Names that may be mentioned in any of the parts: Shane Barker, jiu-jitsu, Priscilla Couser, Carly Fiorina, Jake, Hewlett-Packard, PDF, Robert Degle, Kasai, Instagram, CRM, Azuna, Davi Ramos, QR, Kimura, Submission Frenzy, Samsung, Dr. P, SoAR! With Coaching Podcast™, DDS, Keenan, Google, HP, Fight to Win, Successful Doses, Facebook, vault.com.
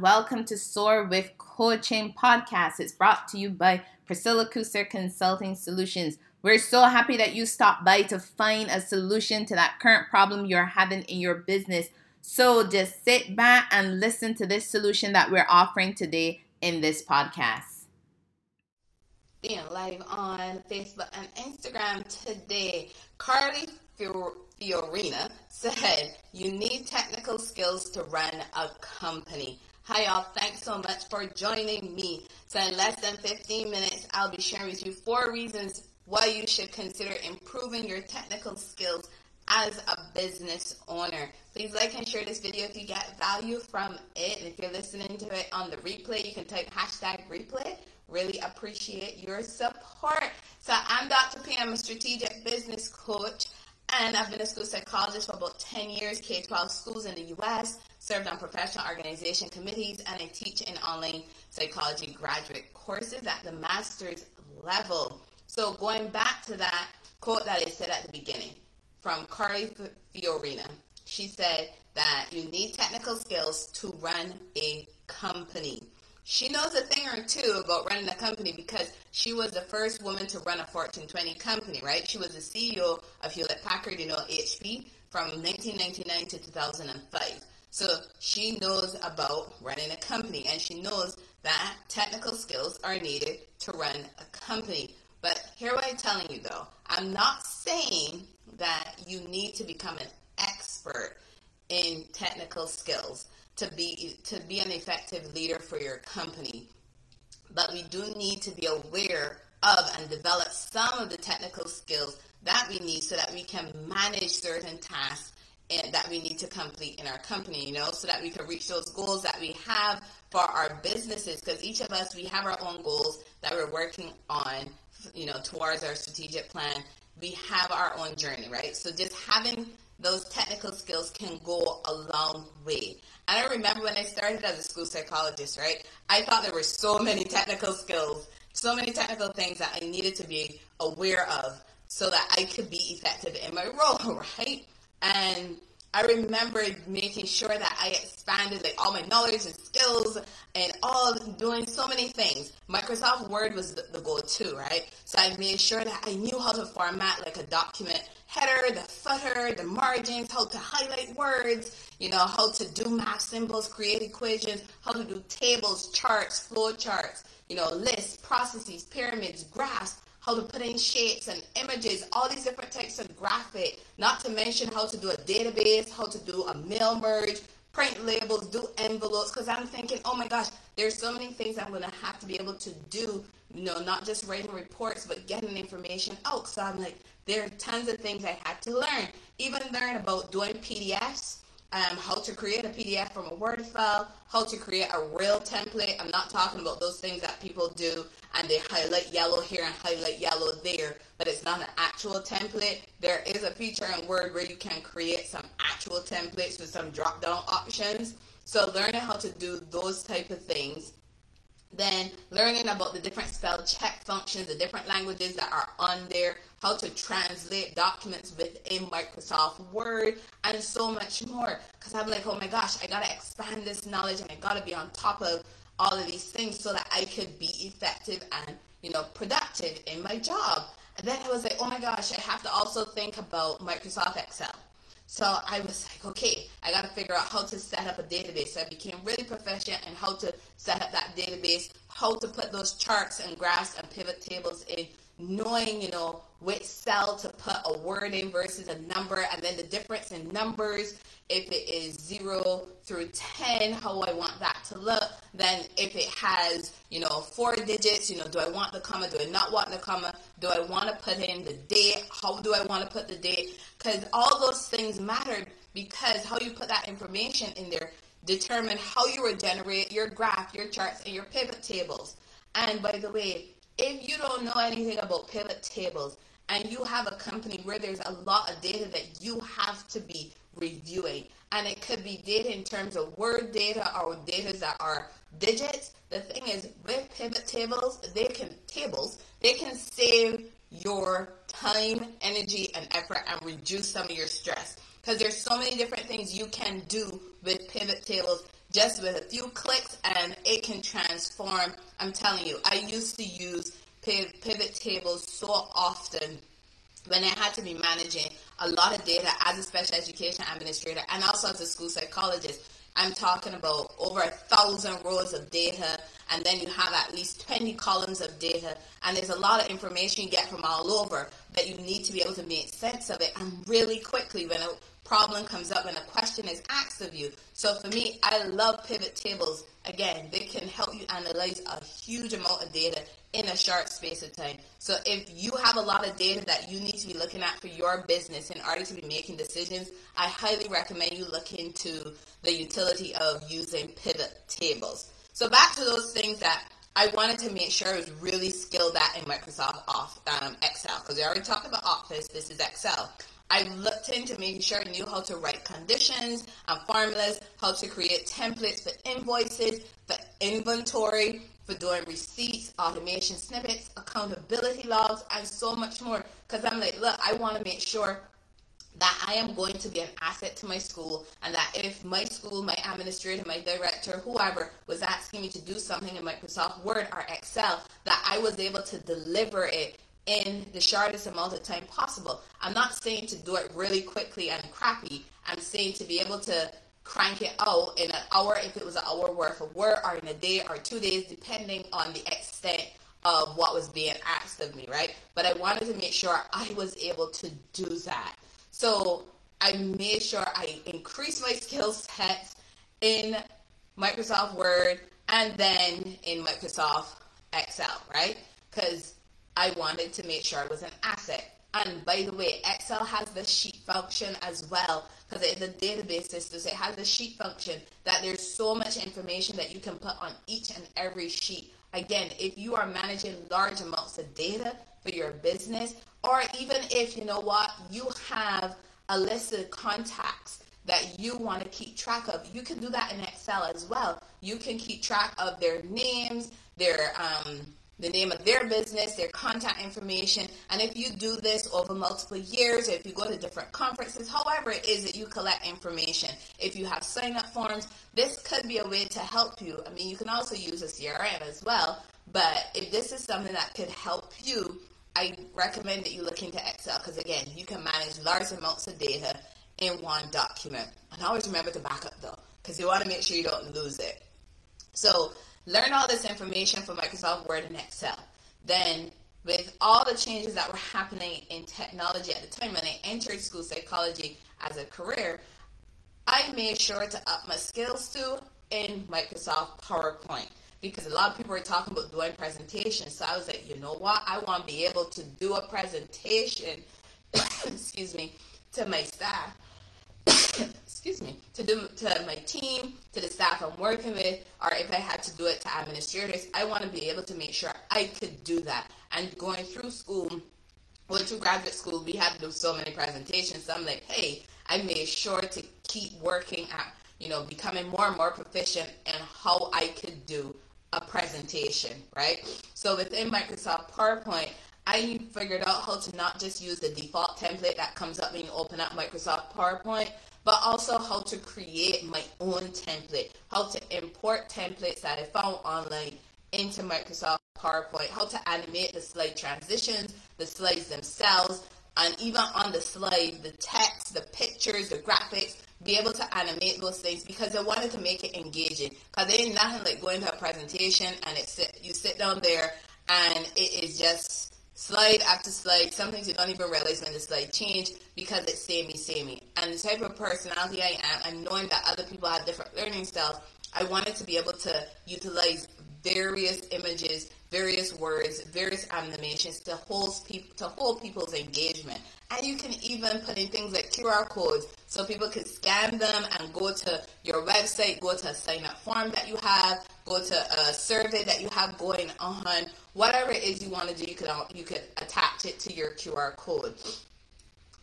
everyone. Welcome to Soar with Coaching Podcast. It's brought to you by Priscilla Couser Consulting Solutions. We're so happy that you stopped by to find a solution to that current problem you're having in your business. So just sit back and listen to this solution that we're offering today in this podcast. Being live on Facebook and Instagram today, Carly Fiorina said, you need technical skills to run a company. Hi y'all, thanks so much for joining me. So in less than 15 minutes, I'll be sharing with you 4 reasons why you should consider improving your technical skills as a business owner. Please like and share this video if you get value from it. And if you're listening to it on the replay, you can type #replay. Really appreciate your support. So I'm Dr. P. I'm a strategic business coach, and I've been a school psychologist for about 10 years, K-12 schools in the U.S., served on professional organization committees, and I teach in online psychology graduate courses at the master's level. So going back to that quote that I said at the beginning, from Carly Fiorina. She said that you need technical skills to run a company. She knows a thing or two about running a company because she was the first woman to run a Fortune 20 company, right? She was the CEO of Hewlett-Packard, HP, from 1999 to 2005. So she knows about running a company, and she knows that technical skills are needed to run a company. But hear what I'm telling you, though. I'm not saying that you need to become an expert in technical skills to be an effective leader for your company. But we do need to be aware of and develop some of the technical skills that we need so that we can manage certain tasks that we need to complete in our company, so that we can reach those goals that we have for our businesses, because each of us, we have our own goals that we're working on, towards our strategic plan. We have our own journey, right? So just having those technical skills can go a long way. And I remember when I started as a school psychologist, right? I thought there were so many technical skills, so many technical things that I needed to be aware of so that I could be effective in my role, right? And I remember making sure that I expanded all my knowledge and skills and doing so many things. Microsoft Word was the go-to, right? So I made sure that I knew how to format a document header, the footer, the margins, how to highlight words, how to do math symbols, create equations, how to do tables, charts, flow charts, lists, processes, pyramids, graphs, how to put in shapes and images, all these different types of graphic, not to mention how to do a database, how to do a mail merge, print labels, do envelopes, because I'm thinking, oh my gosh, there's so many things I'm going to have to be able to do, not just writing reports, but getting information out. So I'm there are tons of things I had to learn, even learn about doing PDFs, how to create a PDF from a Word file, how to create a real template. I'm not talking about those things that people do and they highlight yellow here and highlight yellow there, but it's not an actual template. There is a feature in Word where you can create some actual templates with some drop-down options. So learning how to do those type of things. Then learning about the different spell check functions, the different languages that are on there, how to translate documents within Microsoft Word, and so much more. Because I'm oh my gosh, I got to expand this knowledge and I got to be on top of all of these things so that I could be effective and, productive in my job. And then I was oh my gosh, I have to also think about Microsoft Excel. So I was okay, I got to figure out how to set up a database. So I became really proficient in how to set up that database, how to put those charts and graphs and pivot tables in, knowing, which cell to put a word in versus a number, and then the difference in numbers, if it is 0 through 10, how I want that to look. Then if it has, 4 digits, do I want the comma, do I not want the comma, do I want to put in the date, how do I want to put the date, because all those things mattered, because how you put that information in there determined how you would generate your graph, your charts, and your pivot tables. And by the way, if you don't know anything about pivot tables and you have a company where there's a lot of data that you have to be reviewing, and it could be data in terms of word data or data that are digits, the thing is with pivot tables, they can save your time, energy, and effort and reduce some of your stress. because there's so many different things you can do with pivot tables just with a few clicks, and it can transform. I'm telling you, I used to use pivot tables so often when I had to be managing a lot of data as a special education administrator and also as a school psychologist. I'm talking about over 1,000 rows of data, and then you have at least 20 columns of data, and there's a lot of information you get from all over, but you need to be able to make sense of it and really quickly when a problem comes up and a question is asked of you. So for me, I love pivot tables. Again, they can help you analyze a huge amount of data in a short space of time. So if you have a lot of data that you need to be looking at for your business in order to be making decisions, I highly recommend you look into the utility of using pivot tables. So back to those things that I wanted to make sure I was really skilled at in Microsoft Excel, because we already talked about Office, this is Excel. I looked into making sure I knew how to write conditions and formulas, how to create templates for invoices, for inventory, for doing receipts, automation snippets, accountability logs, and so much more. Because I'm like, look, I want to make sure that I am going to be an asset to my school, and that if my school, my administrator, my director, whoever was asking me to do something in Microsoft Word or Excel, that I was able to deliver it in the shortest amount of time possible. I'm not saying to do it really quickly and crappy. I'm saying to be able to crank it out in an hour if it was an hour worth of work, or in a day or 2 days, depending on the extent of what was being asked of me, right? But I wanted to make sure I was able to do that. So I made sure I increased my skill sets in Microsoft Word and then in Microsoft Excel, right? Because I wanted to make sure it was an asset. And by the way, Excel has the sheet function as well, because it's a database system, so it has the sheet function that there's so much information that you can put on each and every sheet. Again, if you are managing large amounts of data for your business, or even if, you know what, you have a list of contacts that you want to keep track of, you can do that in Excel as well. You can keep track of their names, their the name of their business, their contact information. And if you do this over multiple years, or if you go to different conferences, however it is that you collect information, if you have sign-up forms, this could be a way to help you. I mean, you can also use a CRM as well, but if this is something that could help you, I recommend that you look into Excel, because again, you can manage large amounts of data in one document. And always remember to back up though, because you want to make sure you don't lose it. So learn all this information from Microsoft Word and Excel. Then, with all the changes that were happening in technology at the time when I entered school psychology as a career, I made sure to up my skills too in Microsoft PowerPoint, because a lot of people were talking about doing presentations. So I was like, you know what? I want to be able to do a presentation, excuse me, to my staff, to my team, to the staff I'm working with, or if I had to do it to administrators, I want to be able to make sure I could do that. And going through school, going through graduate school, we had to do so many presentations. So I'm like, hey, I made sure to keep working at, you know, becoming more and more proficient in how I could do a presentation, right? So within Microsoft PowerPoint, I figured out how to not just use the default template that comes up when you open up Microsoft PowerPoint, but also how to create my own template, how to import templates that I found online into Microsoft PowerPoint, how to animate the slide transitions, the slides themselves, and even on the slide, the text, the pictures, the graphics, be able to animate those things, because I wanted to make it engaging, because there ain't nothing like going to a presentation and you sit down there and it is just slide after slide. Sometimes you don't even realize when the slide changed, because it's samey. And the type of personality I am, and knowing that other people have different learning styles, I wanted to be able to utilize various images, various words, various animations to hold people's engagement. And you can even put in things like QR codes, so people can scan them and go to your website, go to a sign-up form that you have, go to a survey that you have going on. Whatever it is you want to do, you could attach it to your QR code.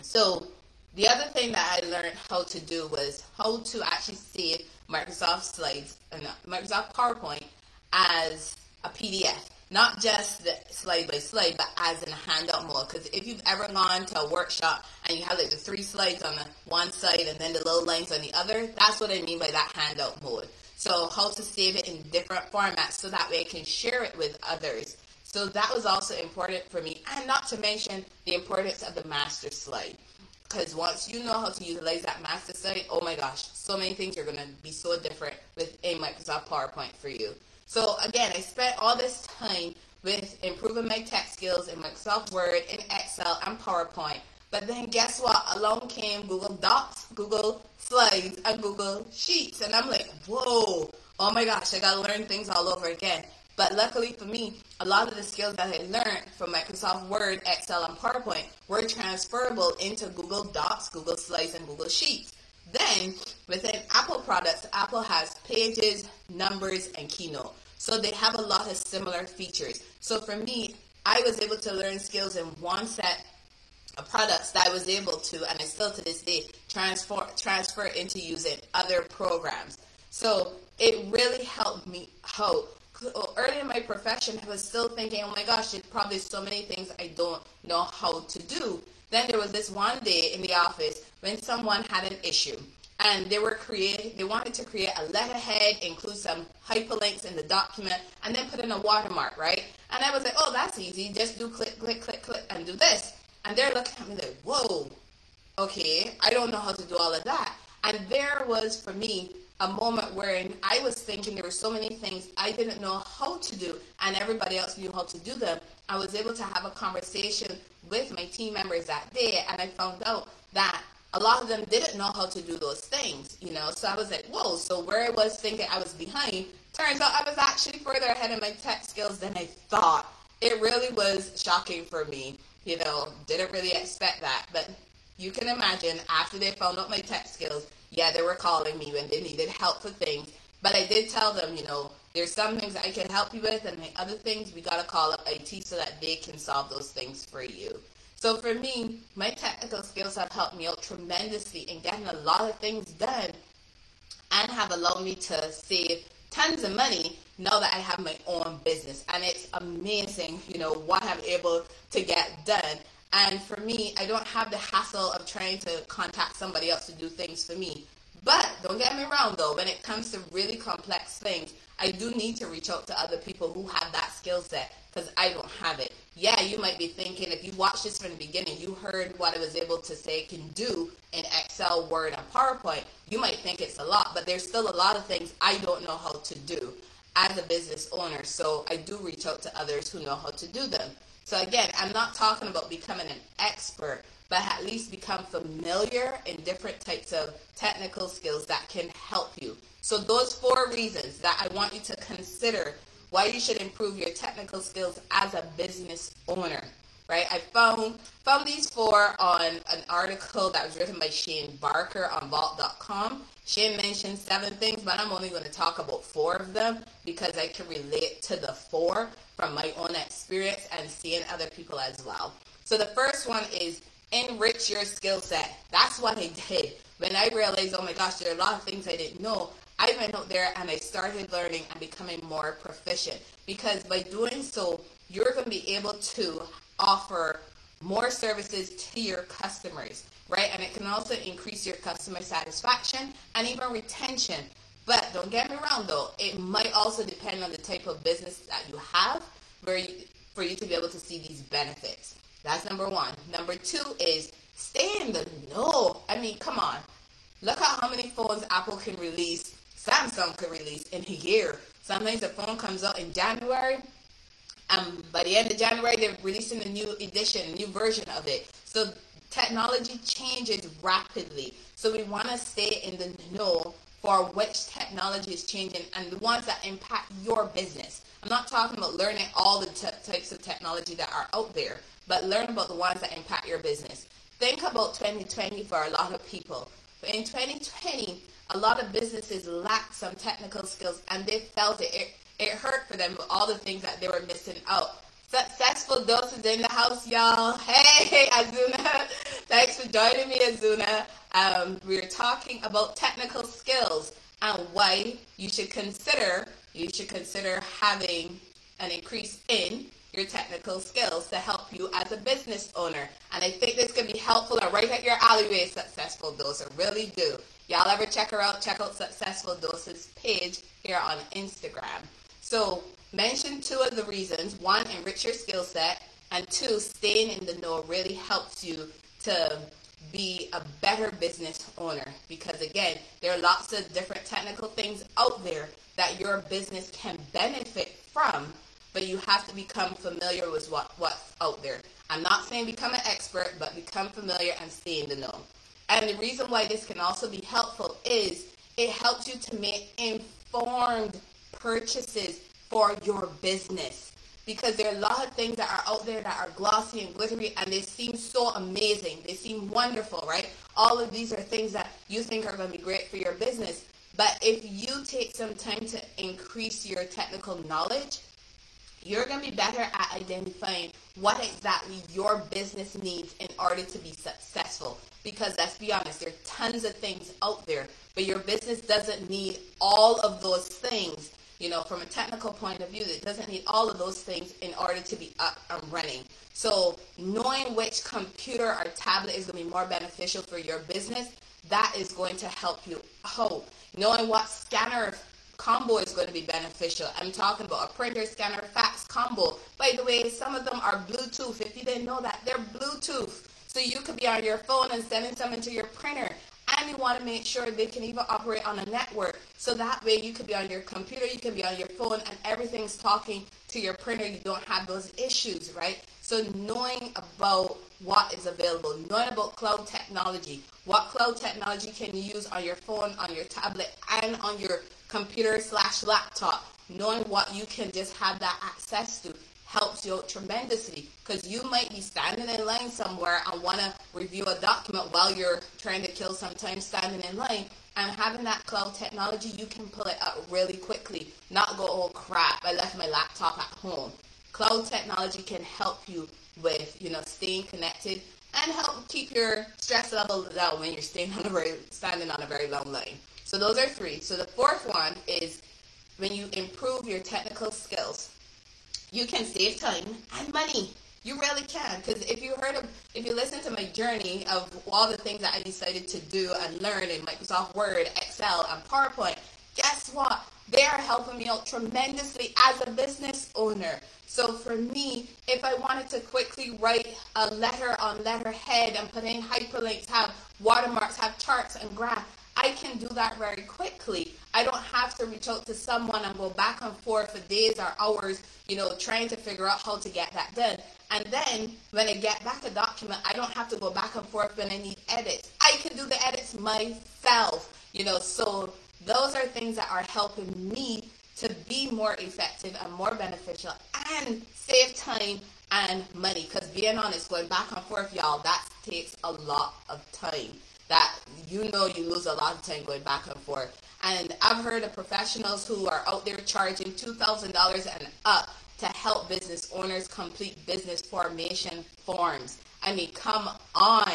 So the other thing that I learned how to do was how to actually save Microsoft PowerPoint as a PDF. Not just the slay by slay, but as in a handout more. Because if you've ever gone to a workshop and you have like the three slides on the one side and then the little lines on the other, that's what I mean by that handout mode. So how to save it in different formats so that way I can share it with others. So that was also important for me, and not to mention the importance of the master slide. Because once you know how to utilize that master slide, oh my gosh, so many things are going to be so different within Microsoft PowerPoint for you. So again, I spent all this time with improving my tech skills in Microsoft Word, in Excel, and PowerPoint. But then guess what? Along came Google Docs, Google Slides, and Google Sheets. And I'm like, whoa, oh my gosh, I gotta learn things all over again. But luckily for me, a lot of the skills that I learned from Microsoft Word, Excel, and PowerPoint were transferable into Google Docs, Google Slides, and Google Sheets. Then, within Apple products, Apple has Pages, Numbers, and Keynote. So they have a lot of similar features. So for me, I was able to learn skills in one set of products that I was able to, and I still to this day, transfer into using other programs. So it really helped me out. Early in my profession, I was still thinking, oh my gosh, there's probably so many things I don't know how to do. Then there was this one day in the office when someone had an issue, and they wanted to create a letterhead, include some hyperlinks in the document, and then put in a watermark, right? And I was like, oh, that's easy. Just do click, click, click, click, and do this. And they're looking at me like, whoa, okay, I don't know how to do all of that. And there was, for me, a moment wherein I was thinking there were so many things I didn't know how to do, and everybody else knew how to do them. I was able to have a conversation with my team members that day, and I found out that a lot of them didn't know how to do those things, you know. So I was like, whoa, so where I was thinking I was behind, turns out I was actually further ahead in my tech skills than I thought. It really was shocking for me, you know, didn't really expect that. But you can imagine, after they found out my tech skills, yeah, they were calling me when they needed help for things. But I did tell them, you know, there's some things I can help you with, and the other things we got to call up IT so that they can solve those things for you. So for me, my technical skills have helped me out tremendously in getting a lot of things done, and have allowed me to save tons of money now that I have my own business. And it's amazing, you know, what I'm able to get done. And for me, I don't have the hassle of trying to contact somebody else to do things for me. But don't get me wrong, though, when it comes to really complex things, I do need to reach out to other people who have that skill set, because I don't have it. Yeah, you might be thinking, if you watched this from the beginning, you heard what I was able to say can do in Excel, Word, and PowerPoint. You might think it's a lot, but there's still a lot of things I don't know how to do as a business owner. So I do reach out to others who know how to do them. So again, I'm not talking about becoming an expert, but at least become familiar in different types of technical skills that can help you. So those 4 reasons that I want you to consider why you should improve your technical skills as a business owner, right? I found these 4 on an article that was written by Shane Barker on vault.com. Shane mentioned 7 things, but I'm only going to talk about 4 of them because I can relate to the 4 from my own experience and seeing other people as well. So the first one is enrich your skill set. That's what I did. When I realized, oh my gosh, there are a lot of things I didn't know, I went out there and I started learning and becoming more proficient, because by doing so, you're going to be able to offer more services to your customers, right? And it can also increase your customer satisfaction and even retention. But don't get me wrong, though, it might also depend on the type of business that you have for you to be able to see these benefits. That's number 1. Number 2 is stay in the know. I mean, come on. Look at how many phones Apple can release, Samsung could release in a year. Sometimes a phone comes out in January, and by the end of January, they're releasing a new edition, a new version of it. So technology changes rapidly. So we want to stay in the know for which technology is changing and the ones that impact your business. I'm not talking about learning all the types of technology that are out there, but learn about the ones that impact your business. Think about 2020 for a lot of people. In 2020, a lot of businesses lacked some technical skills, and they felt it hurt for them with all the things that they were missing out. Successful Doses in the house, y'all. Hey, Azuna. Thanks for joining me, Azuna. We're talking about technical skills and why you should consider having an increase in your technical skills to help you as a business owner. And I think this can be helpful and right at your alleyway, Successful Doses. Really do. Y'all ever check her out? Check out Successful Doses page here on Instagram. So mention two of the reasons. One, enrich your skill set. And two, staying in the know really helps you to be a better business owner. Because again, there are lots of different technical things out there that your business can benefit from, but you have to become familiar with what's out there. I'm not saying become an expert, but become familiar and stay in the know. And the reason why this can also be helpful is it helps you to make informed purchases for your business. Because there are a lot of things that are out there that are glossy and glittery, and they seem so amazing. They seem wonderful, right? All of these are things that you think are going to be great for your business. But if you take some time to increase your technical knowledge, you're going to be better at identifying what exactly your business needs in order to be successful. Because let's be honest, there are tons of things out there, but your business doesn't need all of those things. You know, from a technical point of view, it doesn't need all of those things in order to be up and running. So knowing which computer or tablet is going to be more beneficial for your business, that is going to help you out. Knowing what scanner combo is going to be beneficial. I'm talking about a printer, scanner, fax combo. By the way, some of them are Bluetooth. If you didn't know that, they're Bluetooth. So you could be on your phone and sending something to your printer. And you want to make sure they can even operate on a network. So that way you could be on your computer, you can be on your phone, and everything's talking to your printer. You don't have those issues, right? So knowing about what is available, knowing about cloud technology, what cloud technology can you use on your phone, on your tablet, and on your computer/laptop, knowing what you can just have that access to helps you out tremendously, because you might be standing in line somewhere and want to review a document while you're trying to kill some time standing in line, and having that cloud technology, you can pull it up really quickly, not go, oh crap, I left my laptop at home. Cloud technology can help you with, you know, staying connected and help keep your stress level down when you're standing on a very long line. So those are three. So the fourth one is when you improve your technical skills, you can save time and money. You really can, because if you listen to my journey of all the things that I decided to do and learn in Microsoft Word, Excel, and PowerPoint, guess what? They are helping me out tremendously as a business owner. So for me, if I wanted to quickly write a letter on letterhead and put in hyperlinks, have watermarks, have charts and graphs, I can do that very quickly. I don't have to reach out to someone and go back and forth for days or hours, you know, trying to figure out how to get that done. And then when I get back a document, I don't have to go back and forth when I need edits. I can do the edits myself, you know. So those are things that are helping me to be more effective and more beneficial and save time and money. Because being honest, going back and forth, y'all, that takes a lot of time. That, you know, you lose a lot of time going back and forth. And I've heard of professionals who are out there charging $2,000 and up to help business owners complete business formation forms. I mean, come on.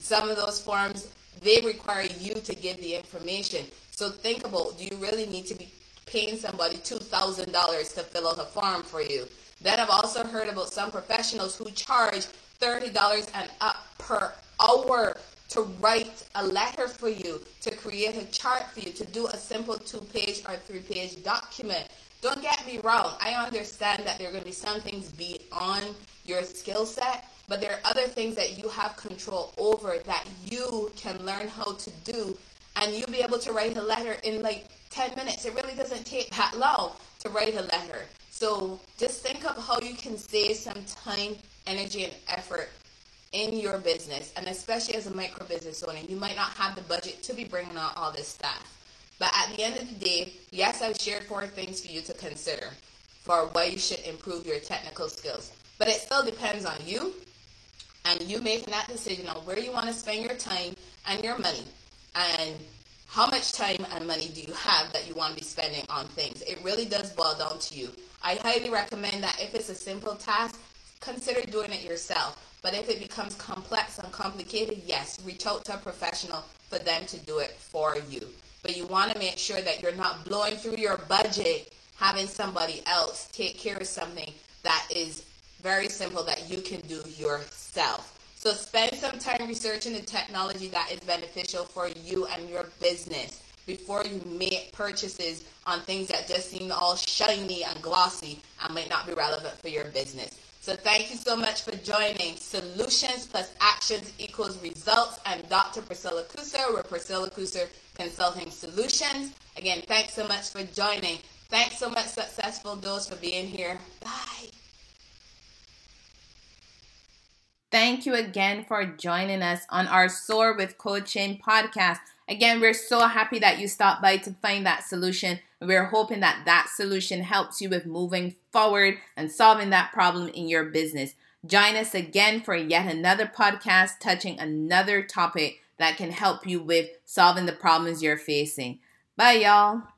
Some of those forms, they require you to give the information. So think about, do you really need to be paying somebody $2,000 to fill out a form for you? Then I've also heard about some professionals who charge $30 and up per hour to write a letter for you, to create a chart for you, to do a simple 2-page or 3-page document. Don't get me wrong. I understand that there are going to be some things beyond your skill set, but there are other things that you have control over that you can learn how to do, and you'll be able to write a letter in like 10 minutes. It really doesn't take that long to write a letter. So just think of how you can save some time, energy, and effort in your business. And especially as a micro business owner, you might not have the budget to be bringing on all this staff. But at the end of the day, yes, I've shared 4 things for you to consider for why you should improve your technical skills. But it still depends on you and you making that decision on where you want to spend your time and your money, and how much time and money do you have that you want to be spending on things. It really does boil down to you. I highly recommend that if it's a simple task, consider doing it yourself. But if it becomes complex and complicated, yes, reach out to a professional for them to do it for you. But you want to make sure that you're not blowing through your budget having somebody else take care of something that is very simple that you can do yourself. So spend some time researching the technology that is beneficial for you and your business before you make purchases on things that just seem all shiny and glossy and might not be relevant for your business. So thank you so much for joining Solutions Plus Actions Equals Results. I'm Dr. Priscilla Couser with Priscilla Couser Consulting Solutions. Again, thanks so much for joining. Thanks so much, Successful Dose, for being here. Bye. Thank you again for joining us on our Soar with Coaching podcast. Again, we're so happy that you stopped by to find that solution. We're hoping that that solution helps you with moving forward and solving that problem in your business. Join us again for yet another podcast touching another topic that can help you with solving the problems you're facing. Bye, y'all.